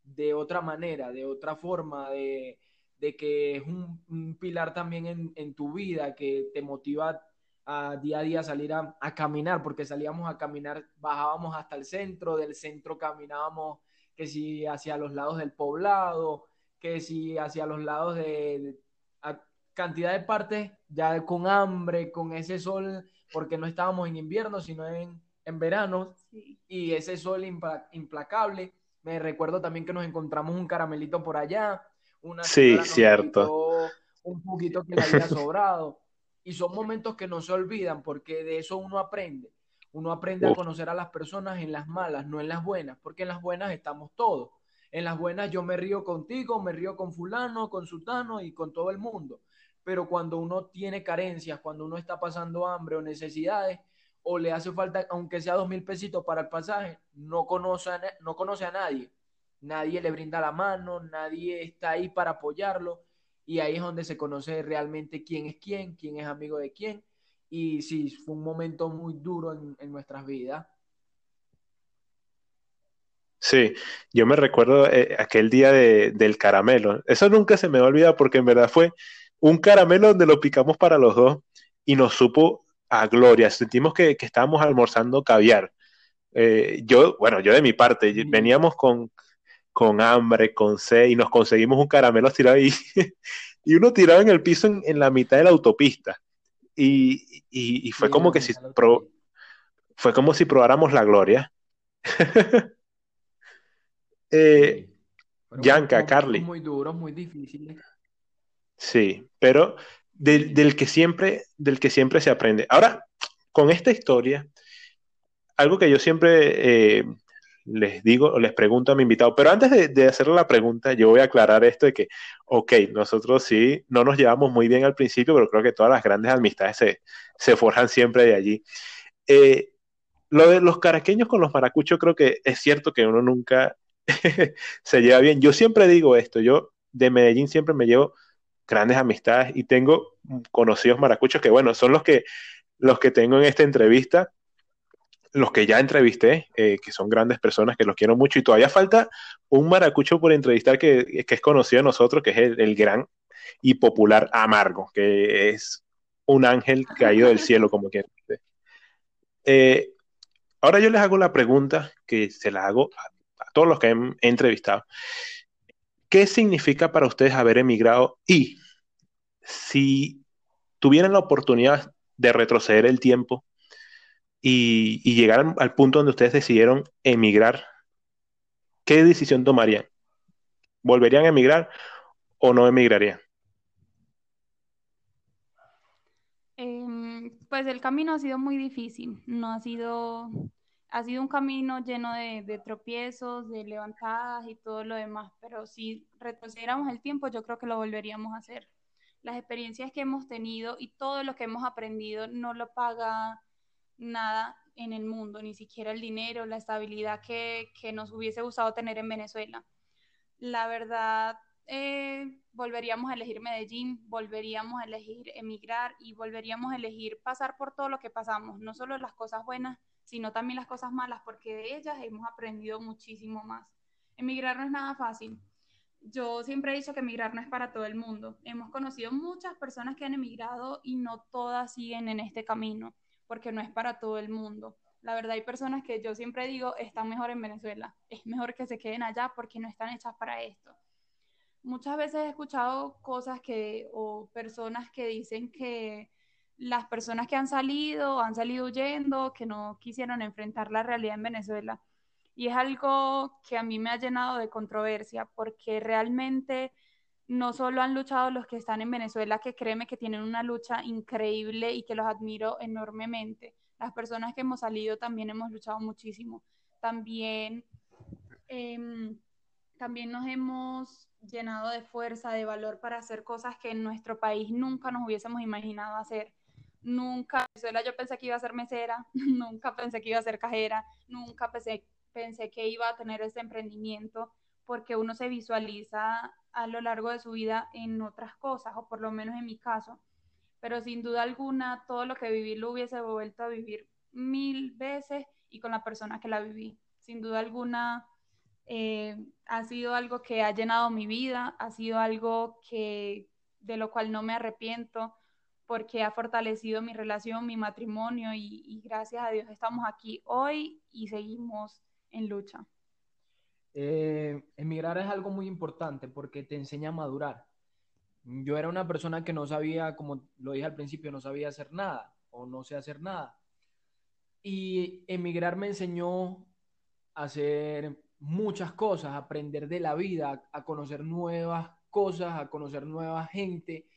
de otra manera, de otra forma, de que es un pilar también en tu vida, que te motiva a día salir a caminar, porque salíamos a caminar, bajábamos hasta el centro, del centro caminábamos que si hacia los lados del poblado, que si hacia los lados de cantidad de partes, ya con hambre, con ese sol, porque no estábamos en invierno, sino en verano, sí. Y ese sol implacable. Me recuerdo también que nos encontramos un caramelito por allá, una sí, cierto, un poquito que le había sobrado, y son momentos que no se olvidan, porque de eso uno aprende a conocer a las personas en las malas, no en las buenas, porque en las buenas estamos todos, en las buenas yo me río contigo, me río con fulano, con sutano y con todo el mundo, pero cuando uno tiene carencias, cuando uno está pasando hambre o necesidades, o le hace falta, aunque sea 2,000 pesitos para el pasaje, no conoce a nadie. Nadie le brinda la mano, nadie está ahí para apoyarlo, y ahí es donde se conoce realmente quién es amigo de quién, y sí, fue un momento muy duro en nuestras vidas. Sí, yo me recuerdo aquel día del caramelo, eso nunca se me va a olvidar, porque en verdad fue un caramelo donde lo picamos para los dos, y nos supo a gloria, sentimos que estábamos almorzando caviar. Yo de mi parte, veníamos con hambre, con sed, y nos conseguimos un caramelo tirado ahí, y uno tirado en el piso en la mitad de la autopista, y fue como que fue como si probáramos la gloria. Yanka, Carly. Muy duros, muy difíciles. Sí, pero del que siempre se aprende. Ahora, con esta historia, algo que yo siempre... les digo, o les pregunto a mi invitado, pero antes de hacerle la pregunta, yo voy a aclarar esto de que, nosotros sí no nos llevamos muy bien al principio, pero creo que todas las grandes amistades se forjan siempre de allí. Lo de los caraqueños con los maracuchos, creo que es cierto que uno nunca se lleva bien. Yo siempre digo esto, yo de Medellín siempre me llevo grandes amistades y tengo conocidos maracuchos que, son los que tengo en esta entrevista, los que ya entrevisté, que son grandes personas, que los quiero mucho, y todavía falta un maracucho por entrevistar que es conocido de nosotros, que es el gran y popular Amargo, que es un ángel caído del cielo, como quien dice. Ahora yo les hago la pregunta que se la hago a todos los que he entrevistado. ¿Qué significa para ustedes haber emigrado? Y si tuvieran la oportunidad de retroceder el tiempo, y llegar al punto donde ustedes decidieron emigrar, ¿qué decisión tomarían? ¿Volverían a emigrar o no emigrarían? Pues el camino ha sido muy difícil, ha sido un camino lleno de tropiezos, de levantadas y todo lo demás, pero si retrocediéramos el tiempo, yo creo que lo volveríamos a hacer. Las experiencias que hemos tenido y todo lo que hemos aprendido no lo paga nada en el mundo, ni siquiera el dinero, la estabilidad que nos hubiese gustado tener en Venezuela. La verdad, volveríamos a elegir Medellín, volveríamos a elegir emigrar y volveríamos a elegir pasar por todo lo que pasamos, no solo las cosas buenas, sino también las cosas malas, porque de ellas hemos aprendido muchísimo más. Emigrar no es nada fácil. Yo siempre he dicho que emigrar no es para todo el mundo. Hemos conocido muchas personas que han emigrado y no todas siguen en este camino, porque no es para todo el mundo. La verdad, hay personas que yo siempre digo, están mejor en Venezuela, es mejor que se queden allá porque no están hechas para esto. Muchas veces he escuchado cosas o personas que dicen que las personas que han salido huyendo, que no quisieron enfrentar la realidad en Venezuela. Y es algo que a mí me ha llenado de controversia, porque realmente no solo han luchado los que están en Venezuela, que créeme que tienen una lucha increíble y que los admiro enormemente. Las personas que hemos salido también hemos luchado muchísimo. También nos hemos llenado de fuerza, de valor para hacer cosas que en nuestro país nunca nos hubiésemos imaginado hacer. Nunca en Venezuela yo pensé que iba a ser mesera, nunca pensé que iba a ser cajera, nunca pensé que iba a tener este emprendimiento, porque uno se visualiza a lo largo de su vida en otras cosas, o por lo menos en mi caso. Pero sin duda alguna, todo lo que viví lo hubiese vuelto a vivir 1000 veces y con la persona que la viví. Sin duda alguna, ha sido algo que ha llenado mi vida, ha sido algo que, de lo cual no me arrepiento, porque ha fortalecido mi relación, mi matrimonio, y gracias a Dios estamos aquí hoy y seguimos en lucha. Emigrar es algo muy importante porque te enseña a madurar. Yo era una persona que no sabía, como lo dije al principio, no sabía hacer nada, o no sé hacer nada. Y emigrar me enseñó a hacer muchas cosas, a aprender de la vida, a conocer nuevas cosas, a conocer nueva gente.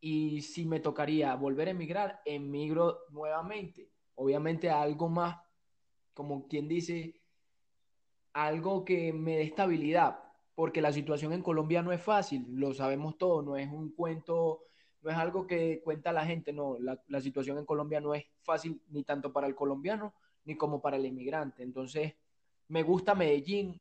Y si me tocaría volver a emigrar, emigro nuevamente. Obviamente a algo más, como quien dice, algo que me dé estabilidad. Porque la situación en Colombia no es fácil, lo sabemos todos, no es un cuento, no es algo que cuenta la gente, no, la situación en Colombia no es fácil ni tanto para el colombiano ni como para el inmigrante. Entonces, me gusta Medellín,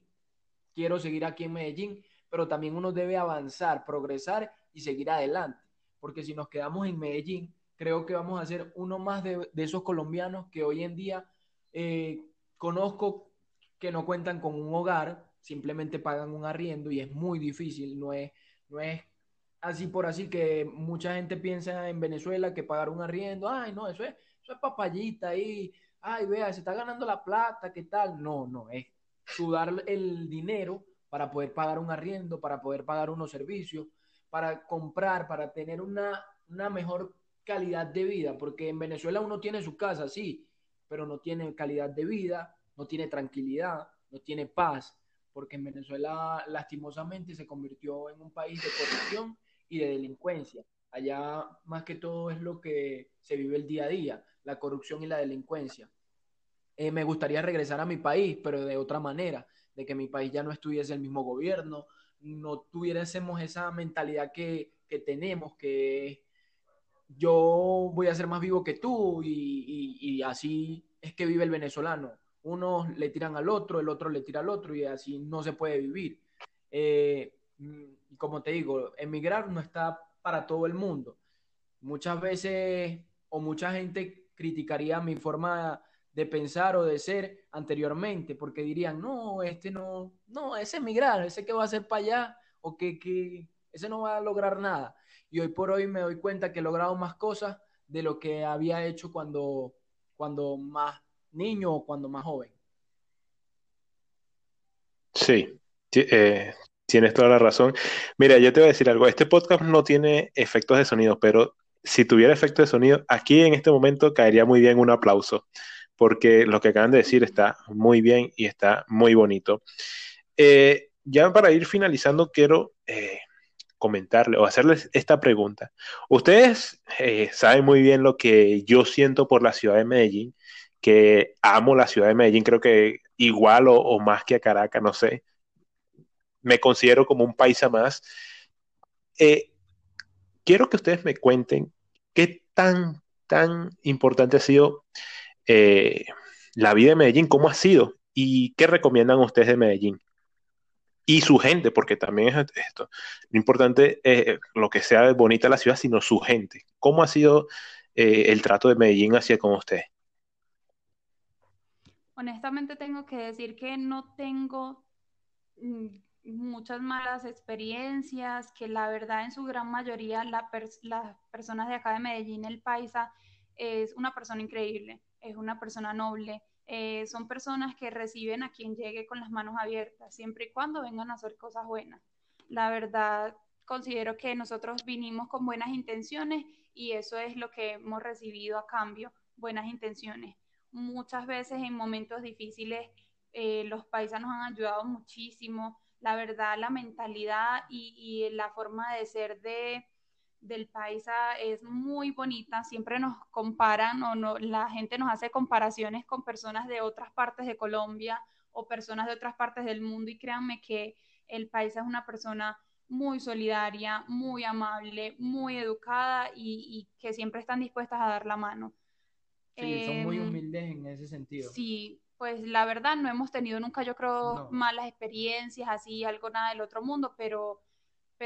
quiero seguir aquí en Medellín, pero también uno debe avanzar, progresar y seguir adelante, porque si nos quedamos en Medellín, creo que vamos a ser uno más de esos colombianos que hoy en día conozco que no cuentan con un hogar, simplemente pagan un arriendo y es muy difícil, no es así por así que mucha gente piensa en Venezuela que pagar un arriendo, ay no, eso es papayita ahí, ay vea, se está ganando la plata, ¿qué tal? No, es sudar el dinero para poder pagar un arriendo, para poder pagar unos servicios, para comprar, para tener una mejor calidad de vida, porque en Venezuela uno tiene su casa, sí, pero no tiene calidad de vida, no tiene tranquilidad, no tiene paz, porque en Venezuela lastimosamente se convirtió en un país de corrupción y de delincuencia. Allá más que todo es lo que se vive el día a día, la corrupción y la delincuencia. Me gustaría regresar a mi país, pero de otra manera, de que mi país ya no estuviese el mismo gobierno, no tuviésemos esa mentalidad que tenemos, que yo voy a ser más vivo que tú, y así es que vive el venezolano. Unos le tiran al otro, el otro le tira al otro, y así no se puede vivir. Como te digo, emigrar no está para todo el mundo. Muchas veces, o mucha gente criticaría mi forma de pensar o de ser anteriormente, porque dirían, no, no, ese emigrar, ese que va a hacer para allá, o que ese no va a lograr nada. Y hoy por hoy me doy cuenta que he logrado más cosas de lo que había hecho cuando más niño o cuando más joven. Sí, tienes toda la razón. Mira, yo te voy a decir algo. Este podcast no tiene efectos de sonido, pero si tuviera efectos de sonido, aquí en este momento caería muy bien un aplauso, porque lo que acaban de decir está muy bien y está muy bonito. Ya para ir finalizando, quiero comentarle o hacerles esta pregunta. Ustedes saben muy bien lo que yo siento por la ciudad de Medellín, que amo la ciudad de Medellín, creo que igual o más que a Caracas, no sé. Me considero como un paisa más. Quiero que ustedes me cuenten qué tan importante ha sido la vida de Medellín, cómo ha sido y qué recomiendan ustedes de Medellín y su gente, porque también es esto. Lo importante es lo que sea bonita la ciudad, sino su gente. ¿Cómo ha sido el trato de Medellín hacia con ustedes? Honestamente tengo que decir que no tengo muchas malas experiencias, que la verdad en su gran mayoría las personas de acá de Medellín, el paisa, es una persona increíble, es una persona noble, son personas que reciben a quien llegue con las manos abiertas, siempre y cuando vengan a hacer cosas buenas. La verdad considero que nosotros vinimos con buenas intenciones y eso es lo que hemos recibido a cambio, buenas intenciones. Muchas veces en momentos difíciles los paisas nos han ayudado muchísimo. La verdad, la mentalidad y la forma de ser del paisa es muy bonita. Siempre nos comparan la gente nos hace comparaciones con personas de otras partes de Colombia o personas de otras partes del mundo y créanme que el paisa es una persona muy solidaria, muy amable, muy educada y que siempre están dispuestas a dar la mano. Sí, son muy humildes en ese sentido. Sí, pues la verdad no hemos tenido nunca, yo creo, malas experiencias, así, algo nada del otro mundo, pero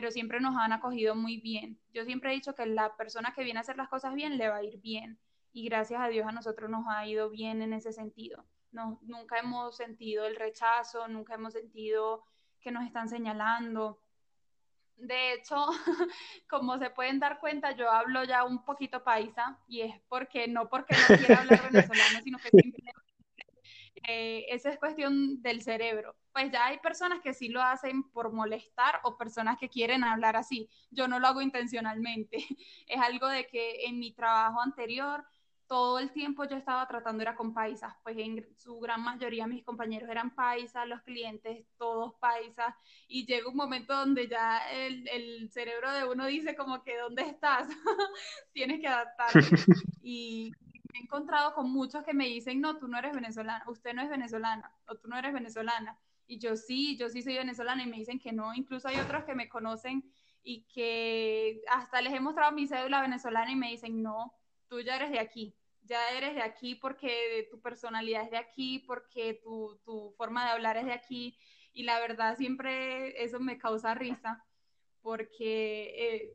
siempre nos han acogido muy bien. Yo siempre he dicho que la persona que viene a hacer las cosas bien, le va a ir bien. Y gracias a Dios a nosotros nos ha ido bien en ese sentido. Nunca hemos sentido el rechazo, nunca hemos sentido que nos están señalando. De hecho, como se pueden dar cuenta, yo hablo ya un poquito paisa, y es porque no quiera hablar venezolano, sino que simplemente esa es cuestión del cerebro. Pues ya hay personas que sí lo hacen por molestar, o personas que quieren hablar así. Yo no lo hago intencionalmente. Es algo de que en mi trabajo anterior, todo el tiempo yo estaba tratando era con paisas, pues en su gran mayoría mis compañeros eran paisas, los clientes todos paisas, y llega un momento donde ya el cerebro de uno dice como que ¿dónde estás? Tienes que adaptarte. Y me he encontrado con muchos que me dicen, no, tú no eres venezolana, usted no es venezolana, o tú no eres venezolana, y yo sí soy venezolana, y me dicen que no. Incluso hay otros que me conocen y que hasta les he mostrado mi cédula venezolana y me dicen, no, tú ya eres de aquí. Ya eres de aquí porque tu personalidad es de aquí, porque tu forma de hablar es de aquí. Y la verdad siempre eso me causa risa, porque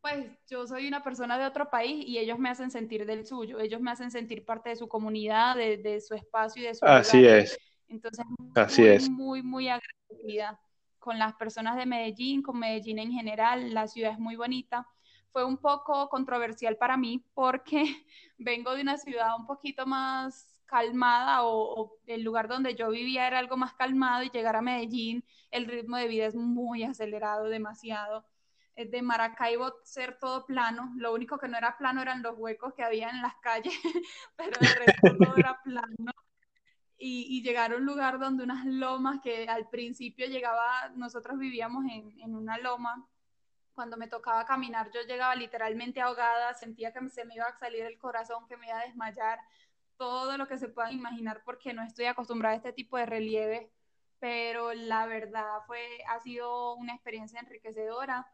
pues yo soy una persona de otro país y ellos me hacen sentir del suyo, ellos me hacen sentir parte de su comunidad, de su espacio y de su lugar. Así es. Entonces, muy, muy agradecida con las personas de Medellín, con Medellín en general. La ciudad es muy bonita. Fue un poco controversial para mí porque vengo de una ciudad un poquito más calmada, o el lugar donde yo vivía era algo más calmado, y llegar a Medellín, el ritmo de vida es muy acelerado, demasiado. De Maracaibo ser todo plano, lo único que no era plano eran los huecos que había en las calles, pero el resto todo era plano. Y llegar a un lugar donde unas lomas que al principio llegaba, nosotros vivíamos en una loma. Cuando me tocaba caminar, yo llegaba literalmente ahogada, sentía que se me iba a salir el corazón, que me iba a desmayar, todo lo que se pueda imaginar, porque no estoy acostumbrada a este tipo de relieves, pero la verdad ha sido una experiencia enriquecedora,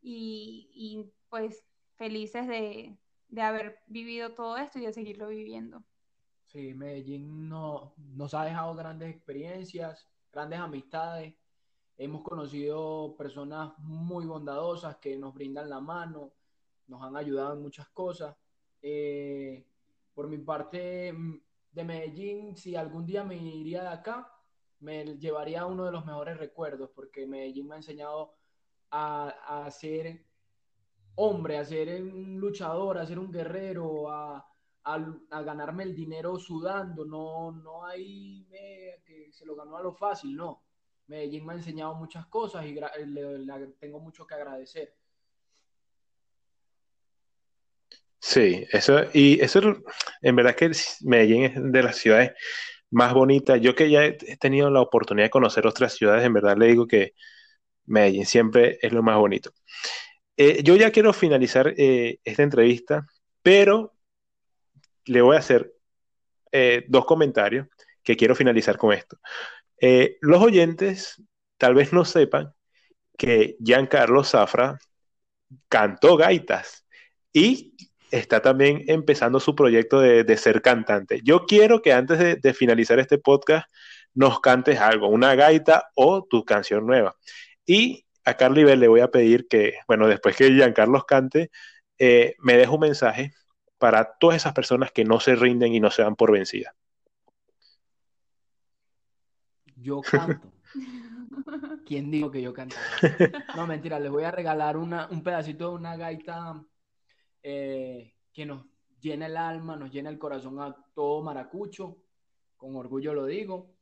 y pues felices de haber vivido todo esto y de seguirlo viviendo. Sí, Medellín nos ha dejado grandes experiencias, grandes amistades. Hemos conocido personas muy bondadosas que nos brindan la mano, nos han ayudado en muchas cosas. Por mi parte, de Medellín, si algún día me iría de acá, me llevaría uno de los mejores recuerdos, porque Medellín me ha enseñado a ser hombre, a ser un luchador, a ser un guerrero, a ganarme el dinero sudando. No hay que se lo ganó a lo fácil, no. Medellín me ha enseñado muchas cosas y tengo mucho que agradecer. Sí, eso en verdad que Medellín es de las ciudades más bonitas. Yo que ya he tenido la oportunidad de conocer otras ciudades, en verdad le digo que Medellín siempre es lo más bonito. Yo ya quiero finalizar esta entrevista, pero le voy a hacer dos comentarios que quiero finalizar con esto. Los oyentes tal vez no sepan que Giancarlo Zafra cantó gaitas y está también empezando su proyecto de ser cantante. Yo quiero que antes de finalizar este podcast nos cantes algo, una gaita o tu canción nueva. Y a Carly B. le voy a pedir que, bueno, después que Giancarlo cante, me deje un mensaje para todas esas personas que no se rinden y no se dan por vencidas. Yo canto. ¿Quién dijo que yo cantaba? No, mentira, les voy a regalar un pedacito de una gaita que nos llena el alma, nos llena el corazón a todo maracucho, con orgullo lo digo,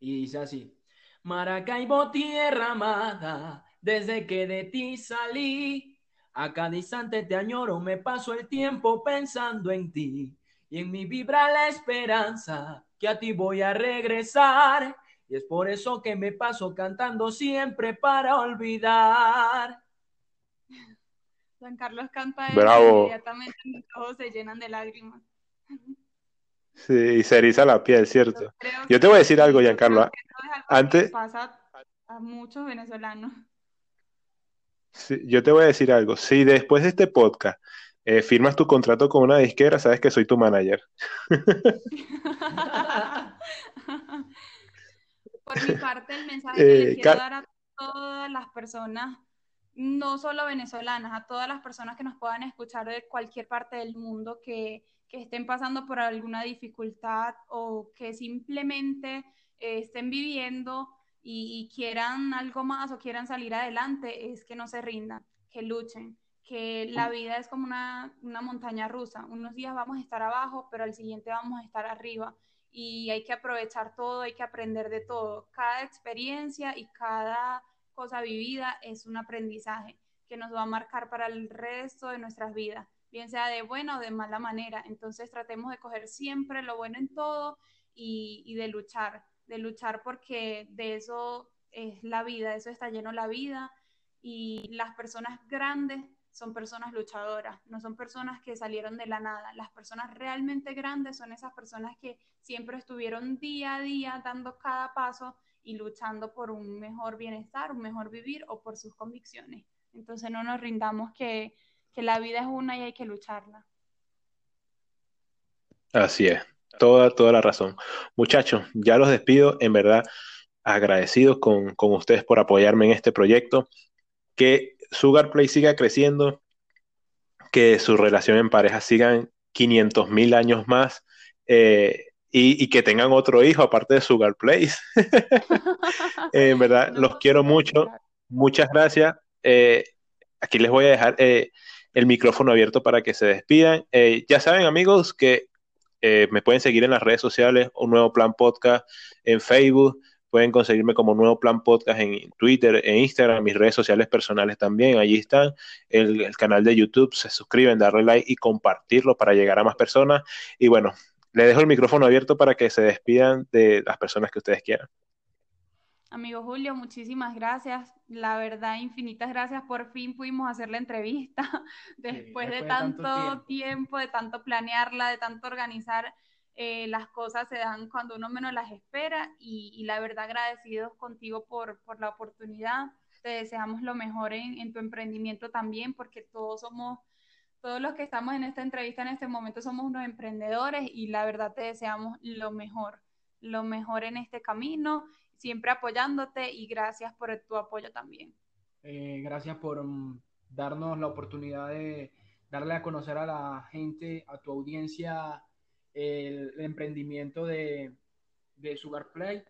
y dice así. Maracaibo, tierra amada, desde que de ti salí, agonizante te añoro, me paso el tiempo pensando en ti, y en mí vibra la esperanza que a ti voy a regresar. Y es por eso que me paso cantando siempre para olvidar. Juan Carlos canta inmediatamente, mis ojos se llenan de lágrimas. Sí, se eriza la piel, ¿cierto? Yo te voy a decir algo, Giancarlo. Antes pasa a muchos venezolanos. Sí, yo te voy a decir algo. Si después de este podcast Firmas tu contrato con una disquera, sabes que soy tu manager. Por mi parte, el mensaje que les quiero dar a todas las personas, no solo venezolanas, a todas las personas que nos puedan escuchar de cualquier parte del mundo, que estén pasando por alguna dificultad o que simplemente estén viviendo y quieran algo más o quieran salir adelante, es que no se rindan, que luchen, que la vida es como una montaña rusa. Unos días vamos a estar abajo, pero al siguiente vamos a estar arriba. Y hay que aprovechar todo, hay que aprender de todo. Cada experiencia y cada cosa vivida es un aprendizaje que nos va a marcar para el resto de nuestras vidas, bien sea de buena o de mala manera. Entonces tratemos de coger siempre lo bueno en todo y de luchar porque de eso es la vida, de eso está lleno la vida. Y las personas grandes son personas luchadoras, no son personas que salieron de la nada. Las personas realmente grandes son esas personas que siempre estuvieron día a día dando cada paso y luchando por un mejor bienestar, un mejor vivir o por sus convicciones. Entonces no nos rindamos, que la vida es una y hay que lucharla. Así es, toda la razón. Muchachos, ya los despido, en verdad agradecidos con ustedes por apoyarme en este proyecto. Que Sugar Play siga creciendo, que su relación en pareja sigan 500.000 años más, y que tengan otro hijo aparte de Sugar Place. En verdad, los quiero mucho. Muchas gracias. Aquí les voy a dejar el micrófono abierto para que se despidan. Ya saben, amigos, que me pueden seguir en las redes sociales, Un Nuevo Plan Podcast en Facebook. Pueden conseguirme como Nuevo Plan Podcast en Twitter, en Instagram, mis redes sociales personales también. Allí están. El canal de YouTube. Se suscriben, darle like y compartirlo para llegar a más personas. Y bueno, les dejo el micrófono abierto para que se despidan de las personas que ustedes quieran. Amigo Julio, muchísimas gracias. La verdad, infinitas gracias. Por fin pudimos hacer la entrevista. Después de tanto tiempo, de tanto planearla, de tanto organizar. Las cosas se dan cuando uno menos las espera, y la verdad agradecidos contigo por la oportunidad. Te deseamos lo mejor en tu emprendimiento también, porque todos los que estamos en esta entrevista en este momento somos unos emprendedores, y la verdad te deseamos lo mejor en este camino, siempre apoyándote, y gracias por tu apoyo también. Gracias por darnos la oportunidad de darle a conocer a la gente, a tu audiencia, el emprendimiento de Sugar Play,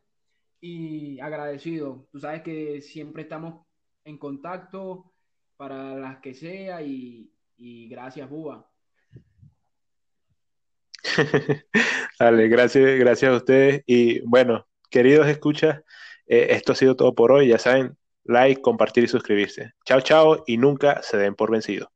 y agradecido. Tú sabes que siempre estamos en contacto para las que sea, y gracias, Buba. Dale, gracias a ustedes. Y bueno, queridos escuchas, esto ha sido todo por hoy. Ya saben, like, compartir y suscribirse. Chao, chao, y nunca se den por vencidos.